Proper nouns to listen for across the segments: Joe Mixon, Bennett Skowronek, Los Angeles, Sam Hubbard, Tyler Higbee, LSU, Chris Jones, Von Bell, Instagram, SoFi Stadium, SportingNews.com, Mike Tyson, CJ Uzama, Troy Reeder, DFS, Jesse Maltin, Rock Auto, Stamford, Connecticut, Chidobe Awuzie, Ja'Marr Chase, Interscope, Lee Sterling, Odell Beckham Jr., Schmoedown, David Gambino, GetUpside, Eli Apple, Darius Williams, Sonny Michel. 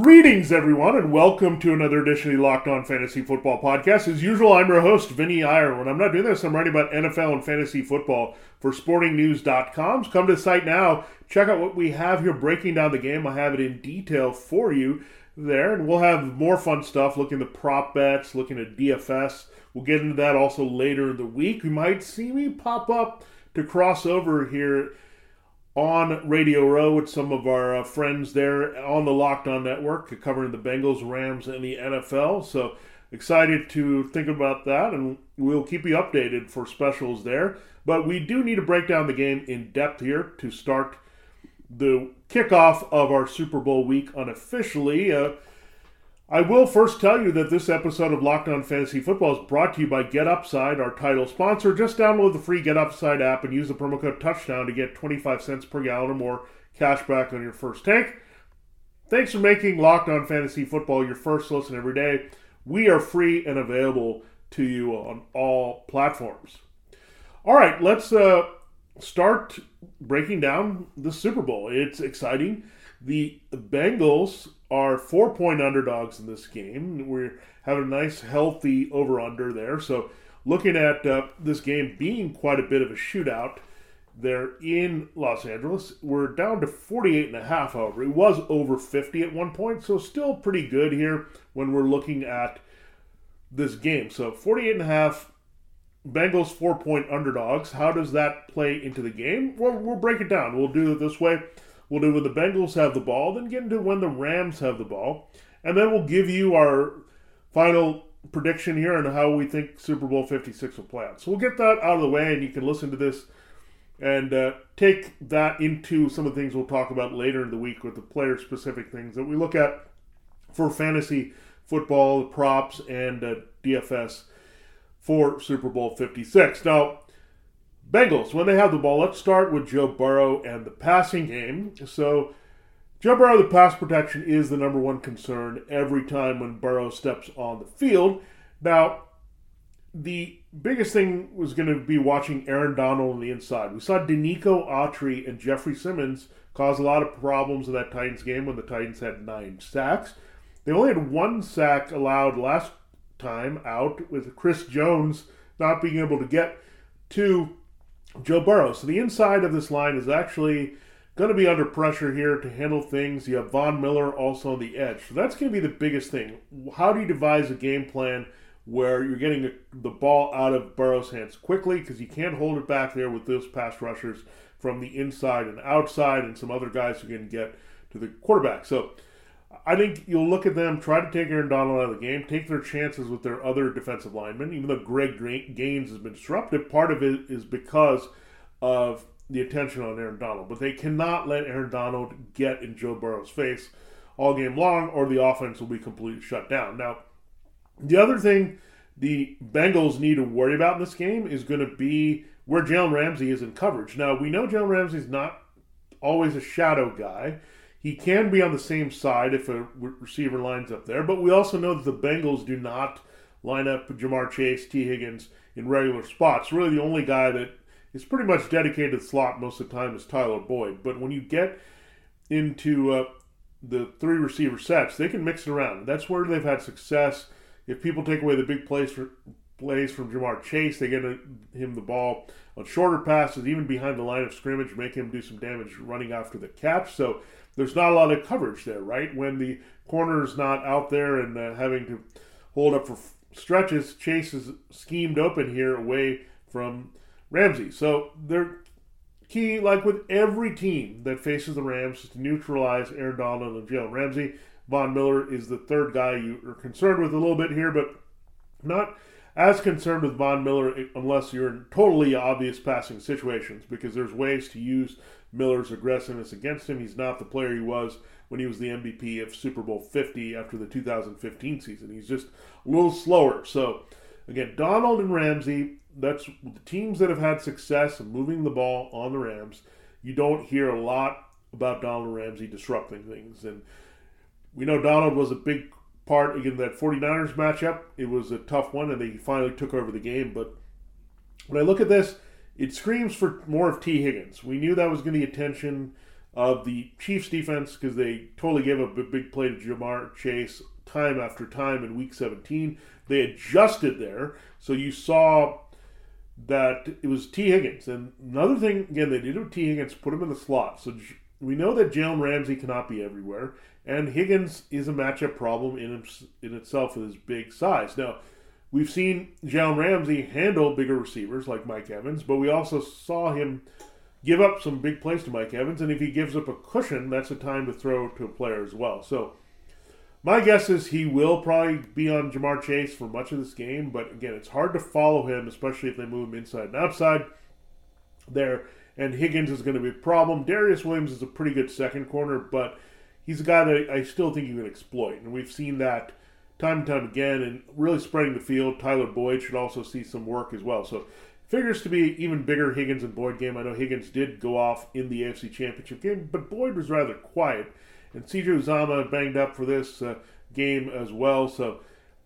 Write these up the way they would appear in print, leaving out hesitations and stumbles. Greetings, everyone, and welcome to another edition of the Locked On Fantasy Football Podcast. As usual, I'm your host, Vinnie Iyer. When I'm not doing this, I'm writing about NFL and fantasy football for SportingNews.com. So come to the site now. Check out what we have here breaking down the game. I have it in detail for you there. And we'll have more fun stuff, looking at the prop bets, looking at DFS. We'll get into that also later in the week. You might see me pop up to cross over here on Radio Row with some of our friends there on the Locked On Network, covering the Bengals, Rams, and the NFL. So excited to think about that, and we'll keep you updated for specials there. But we do need to break down the game in depth here to start the kickoff of our Super Bowl week unofficially. I will first tell you that this episode of Locked On Fantasy Football is brought to you by GetUpside, our title sponsor. Just download the free GetUpside app and use the promo code TOUCHDOWN to get 25 cents per gallon or more cash back on your first tank. Thanks for making Locked On Fantasy Football your first listen every day. We are free and available to you on all platforms. All right, let's start breaking down the Super Bowl. It's exciting. The Bengals are 4-point underdogs in this game. We have a nice, healthy over-under there. So looking at this game being quite a bit of a shootout there in Los Angeles, we're down to 48.5, however. It was over 50 at one point, so still pretty good here when we're looking at this game. So 48.5, Bengals 4-point underdogs. How does that play into the game? Well, we'll break it down. We'll do it this way. We'll do when the Bengals have the ball, then get into when the Rams have the ball. And then we'll give you our final prediction here on how we think Super Bowl 56 will play out. So we'll get that out of the way, and you can listen to this and take that into some of the things we'll talk about later in the week with the player-specific things that we look at for fantasy football, props, and DFS for Super Bowl 56. Now, Bengals, when they have the ball, let's start with Joe Burrow and the passing game. So, Joe Burrow, the pass protection is the number one concern every time when Burrow steps on the field. Now, the biggest thing was going to be watching Aaron Donald on the inside. We saw Denico Autry and Jeffrey Simmons cause a lot of problems in that Titans game when the Titans had 9 sacks. They only had 1 sack allowed last time out with Chris Jones not being able to get to Joe Burrow. So the inside of this line is actually going to be under pressure here to handle things. You have Von Miller also on the edge. So that's going to be the biggest thing. How do you devise a game plan where you're getting the ball out of Burrow's hands quickly? Because you can't hold it back there with those pass rushers from the inside and outside and some other guys who can get to the quarterback. So I think you'll look at them, try to take Aaron Donald out of the game, take their chances with their other defensive linemen. Even though Greg Gaines has been disruptive, part of it is because of the attention on Aaron Donald. But they cannot let Aaron Donald get in Joe Burrow's face all game long, or the offense will be completely shut down. Now, the other thing the Bengals need to worry about in this game is going to be where Jalen Ramsey is in coverage. Now, we know Jalen Ramsey is not always a shadow guy. He can be on the same side if a receiver lines up there, but we also know that the Bengals do not line up Ja'Marr Chase, T. Higgins in regular spots. Really the only guy that is pretty much dedicated to the slot most of the time is Tyler Boyd. But when you get into the 3 receiver sets, they can mix it around. That's where they've had success. If people take away the big plays from Ja'Marr Chase, they get him the ball on shorter passes, even behind the line of scrimmage, make him do some damage running after the catch. So there's not a lot of coverage there, right? When the corner's not out there and having to hold up for stretches, Chase is schemed open here away from Ramsey. So they're key, like with every team that faces the Rams, is to neutralize Aaron Donald and Jalen Ramsey. Von Miller is the third guy you are concerned with a little bit here, but not as concerned with Von Miller unless you're in totally obvious passing situations, because there's ways to use Miller's aggressiveness against him. He's not the player he was when he was the MVP of Super Bowl 50 after the 2015 season. He's just a little slower. So, again, Donald and Ramsey, that's the teams that have had success moving the ball on the Rams. You don't hear a lot about Donald and Ramsey disrupting things. And we know Donald was a big part, again, that 49ers matchup. It was a tough one, and they finally took over the game. But when I look at this, it screams for more of T. Higgins. We knew that was going to get attention of the Chiefs defense because they totally gave up a big play to Ja'Marr Chase time after time in Week 17. They adjusted there, so you saw that it was T. Higgins. And another thing, again, they did with T. Higgins, put him in the slot. So we know that Jalen Ramsey cannot be everywhere, and Higgins is a matchup problem in itself with his big size. Now, we've seen Jalen Ramsey handle bigger receivers like Mike Evans, but we also saw him give up some big plays to Mike Evans, and if he gives up a cushion, that's a time to throw to a player as well. So my guess is he will probably be on Ja'Marr Chase for much of this game, but again, it's hard to follow him, especially if they move him inside and outside there, and Higgins is going to be a problem. Darius Williams is a pretty good second corner, but he's a guy that I still think you can exploit, and we've seen that time and time again, and really spreading the field. Tyler Boyd should also see some work as well. So figures to be even bigger Higgins and Boyd game. I know Higgins did go off in the AFC Championship game, but Boyd was rather quiet. And CJ Uzama banged up for this game as well. So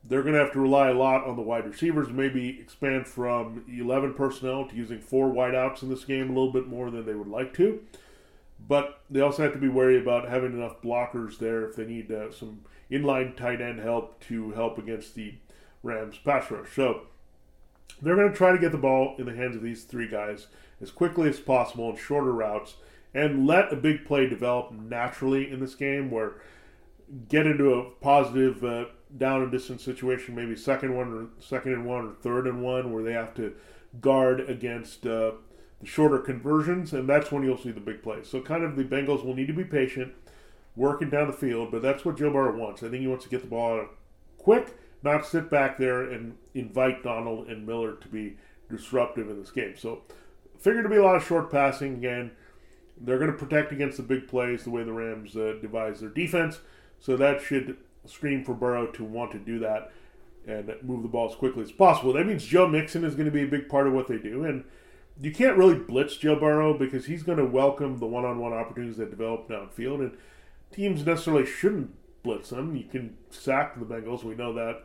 they're going to have to rely a lot on the wide receivers, maybe expand from 11 personnel to using 4 wideouts in this game a little bit more than they would like to. But they also have to be wary about having enough blockers there if they need some inline tight end help to help against the Rams pass rush. So they're going to try to get the ball in the hands of these three guys as quickly as possible on shorter routes and let a big play develop naturally in this game, where get into a positive down and distance situation, maybe second and one or third and one, where they have to guard against the shorter conversions, and that's when you'll see the big plays. So kind of the Bengals will need to be patient, working down the field, but that's what Joe Burrow wants. I think he wants to get the ball out quick, not sit back there and invite Donald and Miller to be disruptive in this game. So figure to be a lot of short passing again. They're going to protect against the big plays the way the Rams devise their defense, so that should scream for Burrow to want to do that and move the ball as quickly as possible. That means Joe Mixon is going to be a big part of what they do, and you can't really blitz Joe Burrow because he's going to welcome the one-on-one opportunities that develop downfield, and teams necessarily shouldn't blitz them. You can sack the Bengals, we know that,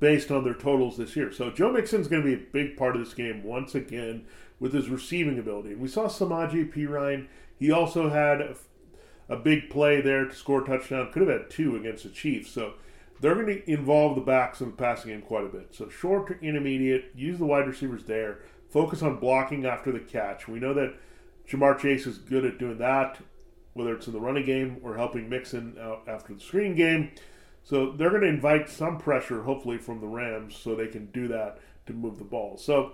based on their totals this year. So Joe Mixon's going to be a big part of this game once again with his receiving ability. And we saw Samaje Perine. He also had a big play there to score a touchdown. Could have had 2 against the Chiefs. So they're going to involve the backs in the passing game quite a bit. So short to intermediate, use the wide receivers there. Focus on blocking after the catch. We know that Ja'Marr Chase is good at doing that, whether it's in the running game or helping Mixon out after the screen game. So they're going to invite some pressure, hopefully, from the Rams so they can do that to move the ball. So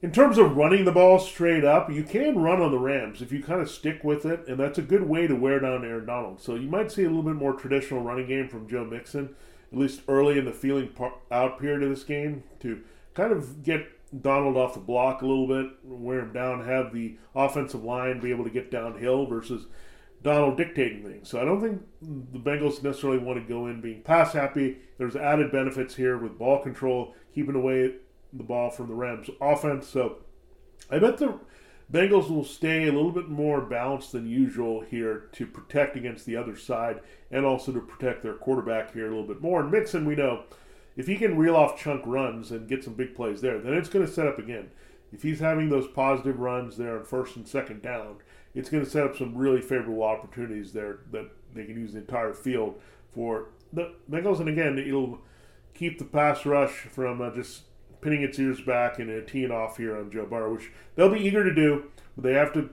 in terms of running the ball straight up, you can run on the Rams if you kind of stick with it, and that's a good way to wear down Aaron Donald. So you might see a little bit more traditional running game from Joe Mixon, at least early in the feeling out period of this game, to kind of get Donald off the block a little bit, wear him down, have the offensive line be able to get downhill versus Donald dictating things. So I don't think the Bengals necessarily want to go in being pass happy. There's added benefits here with ball control, keeping away the ball from the Rams offense. So I bet the Bengals will stay a little bit more balanced than usual here to protect against the other side and also to protect their quarterback here a little bit more. And Mixon, we know, if he can reel off chunk runs and get some big plays there, then it's going to set up again. If he's having those positive runs there on first and second down, it's going to set up some really favorable opportunities there that they can use the entire field for the Bengals. And again, it'll keep the pass rush from just pinning its ears back and teeing off here on Joe Burrow, which they'll be eager to do, but they have to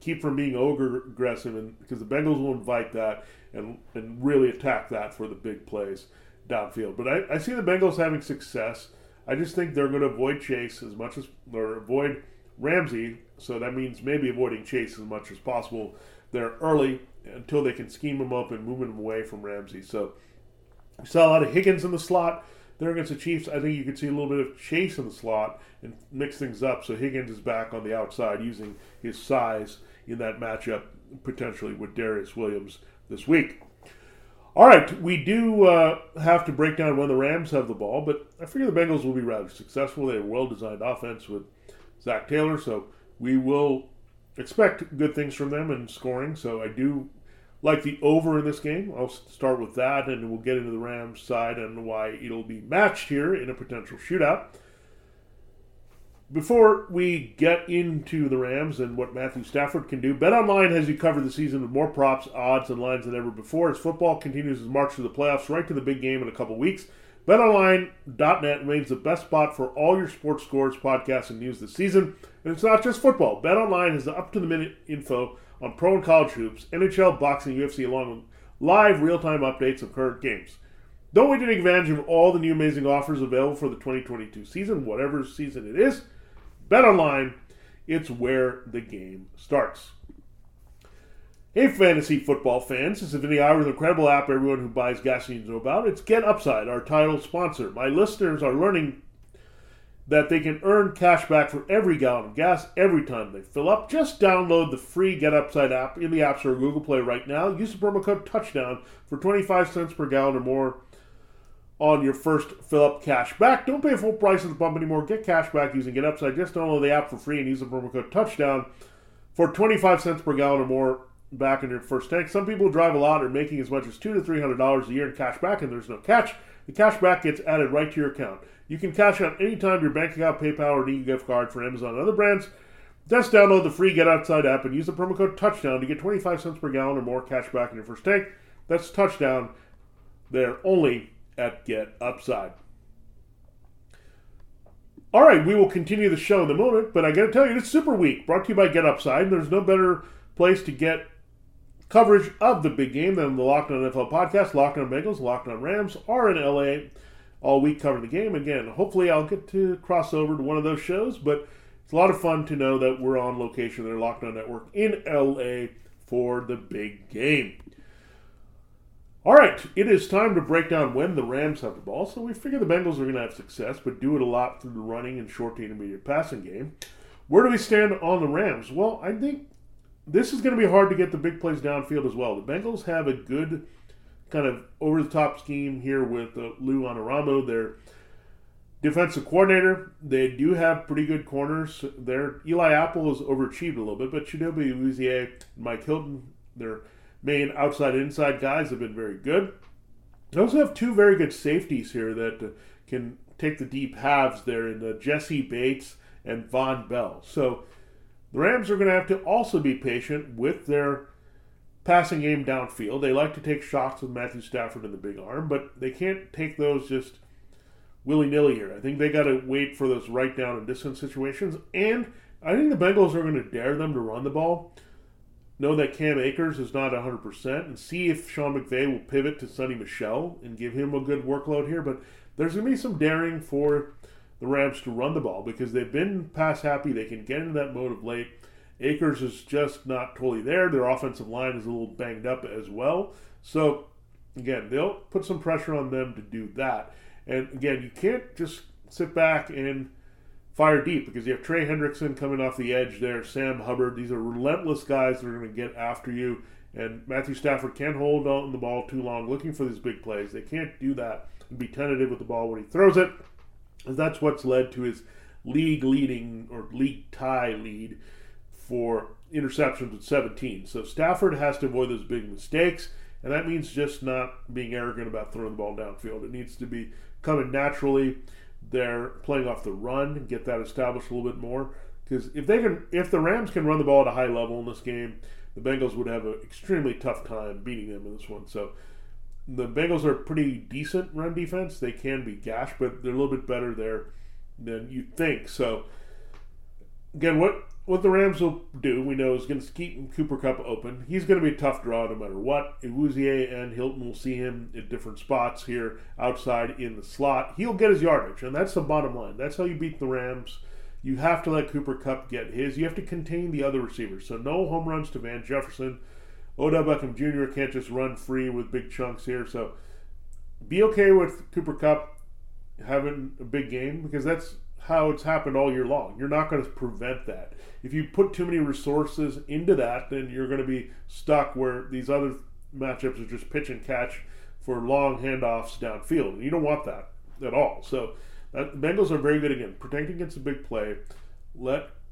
keep from being over-aggressive, and because the Bengals will invite that and really attack that for the big plays downfield. But I see the Bengals having success. I just think they're going to avoid Chase as much as, or avoid Ramsey, so that means maybe avoiding Chase as much as possible there early until they can scheme him up and move him away from Ramsey. So we saw a lot of Higgins in the slot. There against the Chiefs, I think you could see a little bit of Chase in the slot and mix things up. So Higgins is back on the outside using his size in that matchup potentially with Darius Williams this week. All right, we do have to break down when the Rams have the ball, but I figure the Bengals will be rather successful. They have a well-designed offense with Zach Taylor, so we will expect good things from them in scoring. So I do like the over in this game. I'll start with that, and we'll get into the Rams side and why it'll be matched here in a potential shootout. Before we get into the Rams and what Matthew Stafford can do, BetOnline has you covered the season with more props, odds, and lines than ever before as football continues its march to the playoffs right to the big game in a couple weeks. BetOnline.net remains the best spot for all your sports scores, podcasts, and news this season. And it's not just football. BetOnline has the up-to-the-minute info on pro and college hoops, NHL, boxing, UFC, along with live real-time updates of current games. Don't wait to take advantage of all the new amazing offers available for the 2022 season, whatever season it is. BetOnline, it's where the game starts. Hey, fantasy football fans. This is Vinnie Iyer with an incredible app everyone who buys gas needs to know about. It's GetUpside, our title sponsor. My listeners are learning that they can earn cash back for every gallon of gas every time they fill up. Just download the free GetUpside app in the App Store or Google Play right now. Use the promo code TOUCHDOWN for 25 cents per gallon or more on your first fill-up cash back. Don't pay full price at the pump anymore. Get cash back using GetUpside. Just download the app for free and use the promo code TOUCHDOWN for 25 cents per gallon or more back in your first tank. Some people who drive a lot are making as much as $200 to $300 a year in cash back, and there's no catch. The cash back gets added right to your account. You can cash out anytime your bank account, PayPal, or e-gift card for Amazon and other brands. Just download the free GetUpside app and use the promo code TOUCHDOWN to get 25 cents per gallon or more cash back in your first tank. That's TOUCHDOWN there only at GetUpside. All right, we will continue the show in a moment, but I got to tell you, it's Super Week, brought to you by GetUpside. There's no better place to get coverage of the big game than the Locked On NFL podcast. Locked On Bengals, Locked On Rams are in LA all week covering the game. Again, hopefully I'll get to cross over to one of those shows, but it's a lot of fun to know that we're on location there, Locked On Network in LA for the big game. All right, it is time to break down when the Rams have the ball. So we figure the Bengals are going to have success, but do it a lot through the running and short to intermediate passing game. Where do we stand on the Rams? Well, I think this is going to be hard to get the big plays downfield as well. The Bengals have a good kind of over-the-top scheme here with Lou Anarumo, their defensive coordinator. They do have pretty good corners there. Eli Apple has overachieved a little bit, but Chidobe Awuzie and Mike Hilton, their main outside-inside guys, have been very good. They also have two very good safeties here that can take the deep halves there in Jesse Bates and Von Bell. So the Rams are going to have to also be patient with their passing game downfield. They like to take shots with Matthew Stafford in the big arm, but they can't take those just willy-nilly here. I think they got to wait for those right down and distance situations, and I think the Bengals are going to dare them to run the ball. Know that Cam Akers is not 100%, and see if Sean McVay will pivot to Sonny Michel and give him a good workload here. But there's going to be some daring for the Rams to run the ball because they've been pass happy. They can get into that mode of late. Akers is just not totally there. Their offensive line is a little banged up as well. So, again, they'll put some pressure on them to do that. And, again, you can't just sit back and fire deep because you have Trey Hendrickson coming off the edge there, Sam Hubbard. These are relentless guys that are going to get after you. And Matthew Stafford can't hold on the ball too long looking for these big plays. They can't do that and be tentative with the ball when he throws it. And that's what's led to his league-leading or league-tie lead for interceptions at 17. So Stafford has to avoid those big mistakes, and that means just not being arrogant about throwing the ball downfield. It needs to be coming naturally. They're playing off the run and get that established a little bit more. Because if the Rams can run the ball at a high level in this game, the Bengals would have an extremely tough time beating them in this one. So the Bengals are a pretty decent run defense. They can be gashed, but they're a little bit better there than you think. So again, what the Rams will do, we know, is going to keep Cooper Kupp open. He's going to be a tough draw no matter what. Awuzie and Hilton will see him at different spots here outside in the slot. He'll get his yardage, and that's the bottom line. That's how you beat the Rams. You have to let Cooper Kupp get his. You have to contain the other receivers. So no home runs to Van Jefferson. Odell Beckham Jr. can't just run free with big chunks here. So be okay with Cooper Kupp having a big game, because that's how it's happened all year long. You're not going to prevent that. If you put too many resources into that, then you're going to be stuck where these other matchups are just pitch and catch for long handoffs downfield. And you don't want that at all. So the Bengals are very good, again, protecting against a big play.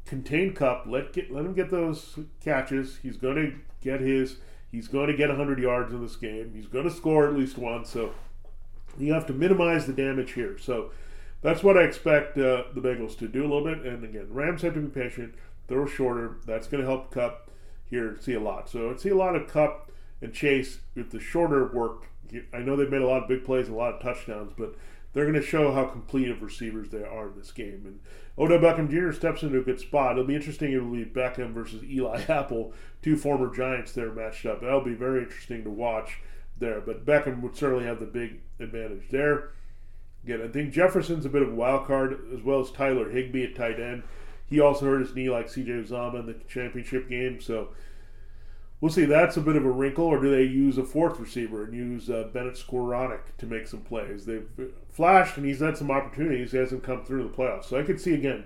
Contain Kupp. Let him get those catches. He's going to get his. He's going to get 100 yards in this game. He's going to score at least once. So you have to minimize the damage here. So that's what I expect the Bengals to do a little bit. And again, Rams have to be patient. Throw shorter. That's going to help Kupp here see a lot. So I'd see a lot of Kupp and Chase with the shorter work. I know they've made a lot of big plays, a lot of touchdowns, but they're going to show how complete of receivers they are in this game. And Odell Beckham Jr. steps into a good spot. It'll be interesting. It'll be Beckham versus Eli Apple, two former Giants there matched up. That'll be very interesting to watch there. But Beckham would certainly have the big advantage there. Again, I think Jefferson's a bit of a wild card, as well as Tyler Higbee at tight end. He also hurt his knee like CJ Uzama in the championship game. So we'll see. That's a bit of a wrinkle. Or do they use a fourth receiver and use Bennett Skowronek to make some plays? They've flashed, and he's had some opportunities. He hasn't come through the playoffs. So I could see, again,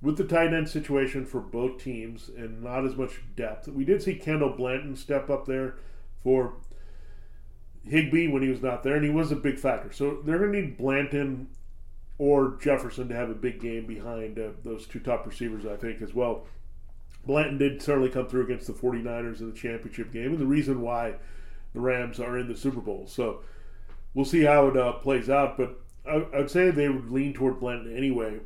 with the tight end situation for both teams and not as much depth. We did see Kendall Blanton step up there for Higbee when he was not there, and he was a big factor. So they're going to need Blanton or Jefferson to have a big game behind those two top receivers, I think, as well. Blanton did certainly come through against the 49ers in the championship game, and the reason why the Rams are in the Super Bowl. So we'll see how it plays out, but I'd say they would lean toward Blanton anyway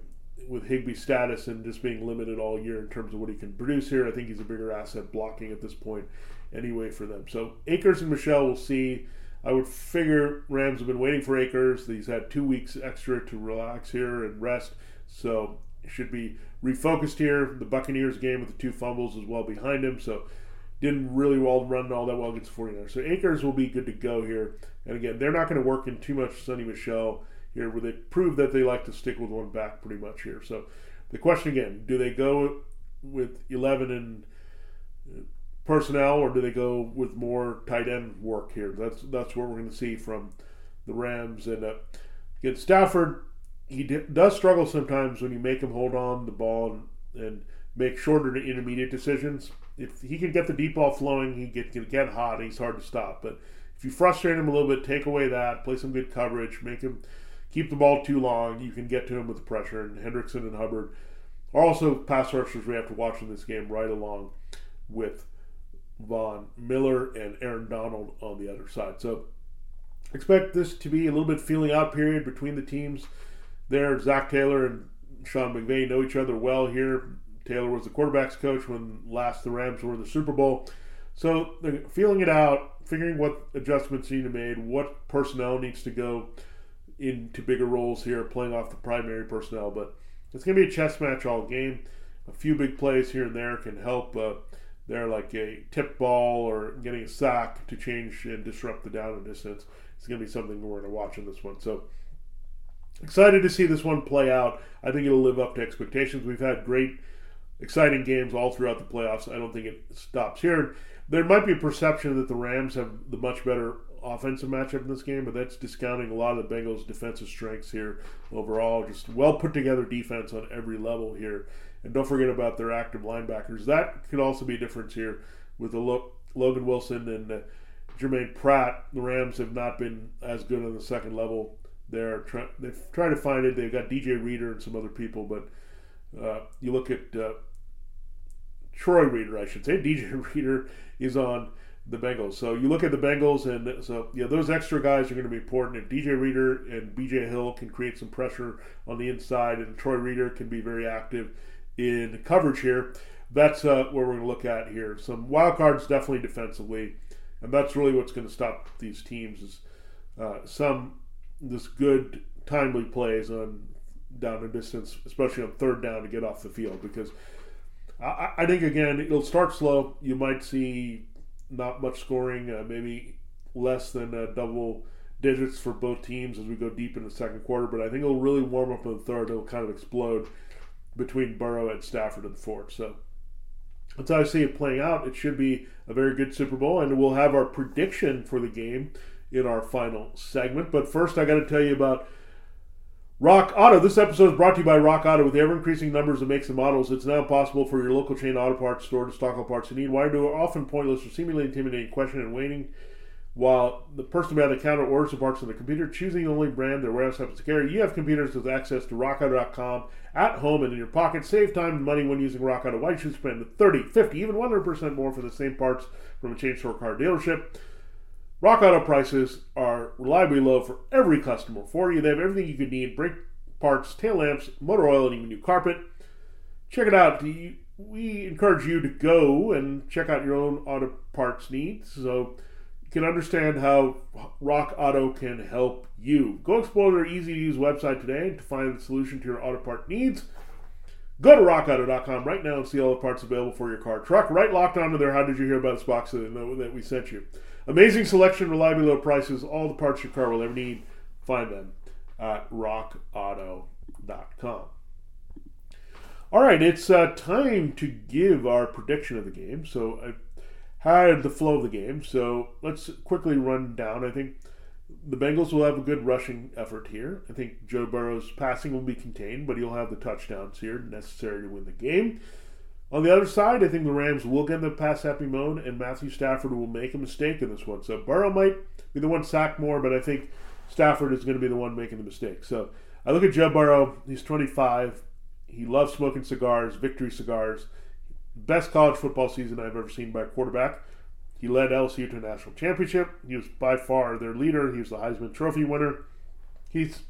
with Higbee's status and just being limited all year in terms of what he can produce here. I think he's a bigger asset blocking at this point anyway for them. So Akers and Michel, we'll see. I would figure Rams have been waiting for Akers. He's had 2 weeks extra to relax here and rest, so should be refocused here. The Buccaneers game with the two fumbles is well behind him, so didn't really run all that well against the 49ers. So Akers will be good to go here. And again, they're not going to work in too much Sonny Michel here, where they prove that they like to stick with one back pretty much here. So the question again, do they go with 11 and personnel, or do they go with more tight end work here? That's what we're going to see from the Rams. And again, Stafford, he does struggle sometimes when you make him hold on the ball and make shorter to intermediate decisions. If he can get the deep ball flowing, he can get hot, he's hard to stop. But if you frustrate him a little bit, take away that, play some good coverage, make him keep the ball too long, you can get to him with the pressure. And Hendrickson and Hubbard are also pass rushers we have to watch in this game, right along with Von Miller and Aaron Donald on the other side. So expect this to be a little bit feeling out period between the teams. There, Zach Taylor and Sean McVay know each other well here. Taylor was the quarterbacks coach when last the Rams were in the Super Bowl. So they're feeling it out, figuring what adjustments need to be made, what personnel needs to go into bigger roles here, playing off the primary personnel. But it's going to be a chess match all game. A few big plays here and there can help. There, like a tip ball or getting a sack to change and disrupt the down and distance. It's going to be something we're going to watch in this one. So excited to see this one play out. I think it'll live up to expectations. We've had great, exciting games all throughout the playoffs. I don't think it stops here. There might be a perception that the Rams have the much better offensive matchup in this game, but that's discounting a lot of the Bengals' defensive strengths here overall. Just well put together defense on every level here. And don't forget about their active linebackers. That could also be a difference here with the Logan Wilson and Jermaine Pratt. The Rams have not been as good on the second level. They've tried to find it. They've got DJ Reader and some other people, but you look at Troy Reeder, I should say. DJ Reader is on the Bengals. So you look at the Bengals, and so yeah, those extra guys are going to be important. If DJ Reader and BJ Hill can create some pressure on the inside, and Troy Reeder can be very active in coverage here, that's what we're going to look at here. Some wild cards definitely defensively, and that's really what's going to stop these teams is this good timely plays on down and distance, especially on third down to get off the field, because I think, again, it'll start slow. You might see not much scoring, maybe less than double digits for both teams as we go deep in the second quarter, but I think it'll really warm up in the third. It'll kind of explode between Burrow and Stafford in the fourth. So that's how I see it playing out. It should be a very good Super Bowl, and we'll have our prediction for the game in our final segment. But first, I got to tell you about Rock Auto. This episode is brought to you by Rock Auto. With the ever-increasing numbers of makes and models, it's now possible for your local chain auto parts store to stock all parts you need. Why do an often pointless or seemingly intimidating question and waiting while the person behind the counter orders the parts on the computer, choosing the only brand their warehouse happens to carry? You have computers with access to rockauto.com at home and in your pocket. Save time and money when using Rock Auto. Why should you spend 30, 50, even 100% more for the same parts from a chain store car dealership? Rock Auto prices are reliably low for every customer. For you, they have everything you could need: brake parts, tail lamps, motor oil, and even new carpet. Check it out. We encourage you to go and check out your own auto parts needs so you can understand how Rock Auto can help you. Go explore their easy-to-use website today to find the solution to your auto part needs. Go to rockauto.com right now and see all the parts available for your car, truck. Right locked onto their "How did you hear about this box?" that we sent you. Amazing selection, reliably low prices, all the parts your car will ever need. Find them at rockauto.com. All right, it's time to give our prediction of the game. So I had the flow of the game, so let's quickly run down. I think the Bengals will have a good rushing effort here. I think Joe Burrow's passing will be contained, but he'll have the touchdowns here necessary to win the game. On the other side, I think the Rams will get in the pass-happy mode, and Matthew Stafford will make a mistake in this one. So Burrow might be the one sacked more, but I think Stafford is going to be the one making the mistake. So I look at Joe Burrow. He's 25. He loves smoking cigars, victory cigars. Best college football season I've ever seen by a quarterback. He led LSU to a national championship. He was by far their leader. He was the Heisman Trophy winner. He's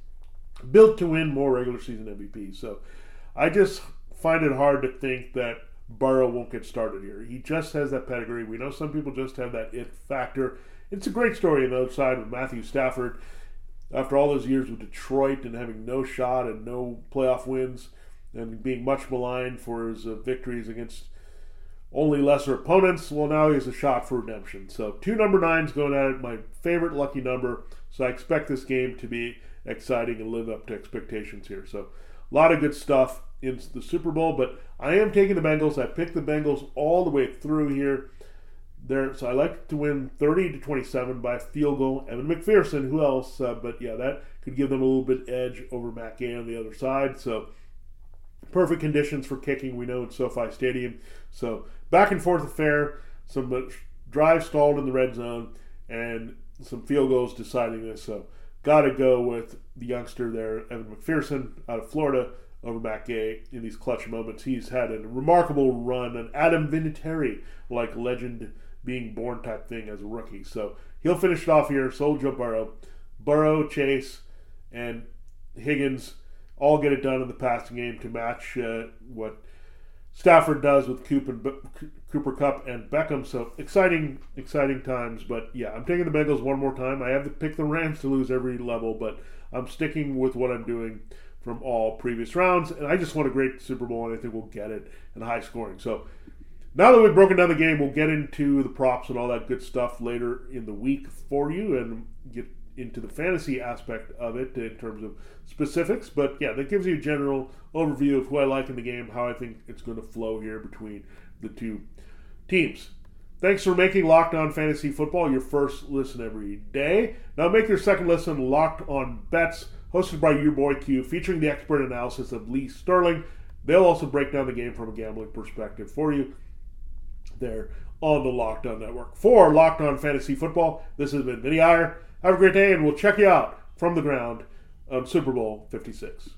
built to win more regular season MVPs. So I just find it hard to think that Burrow won't get started here. He just has that pedigree. We know some people just have that it factor. It's a great story on the other side with Matthew Stafford. After all those years with Detroit and having no shot and no playoff wins and being much maligned for his victories against only lesser opponents, well, now he has a shot for redemption. So two number nines going at it, my favorite lucky number. So I expect this game to be exciting and live up to expectations here. So a lot of good stuff in the Super Bowl, but I am taking the Bengals. I picked the Bengals all the way through here. So I like to win 30-27 by a field goal. Evan McPherson, who else? But yeah, that could give them a little bit edge over Matt Gay on the other side. So perfect conditions for kicking, we know, at SoFi Stadium. So back and forth affair. Some drive stalled in the red zone and some field goals deciding this. So got to go with the youngster there, Evan McPherson out of Florida, over Matt Gay in these clutch moments. He's had a remarkable run, an Adam Vinatieri-like legend being born type thing as a rookie. So he'll finish it off here. So Joe Burrow. Burrow, Chase, and Higgins all get it done in the passing game to match what Stafford does with Cooper Kupp and Beckham. So exciting times. But yeah, I'm taking the Bengals one more time. I have to pick the Rams to lose every level, but I'm sticking with what I'm doing from all previous rounds, and I just want a great Super Bowl, and I think we'll get it in high scoring. So now that we've broken down the game, we'll get into the props and all that good stuff later in the week for you and get into the fantasy aspect of it in terms of specifics. But yeah, that gives you a general overview of who I like in the game, how I think it's going to flow here between the two teams. Thanks for making Locked On Fantasy Football your first listen every day. Now make your second listen Locked On Bets, hosted by your boy Q, featuring the expert analysis of Lee Sterling. They'll also break down the game from a gambling perspective for you there on the Locked On Network. For Locked On Fantasy Football, this has been Vinnie Iyer. Have a great day, and we'll check you out from the ground on Super Bowl 56.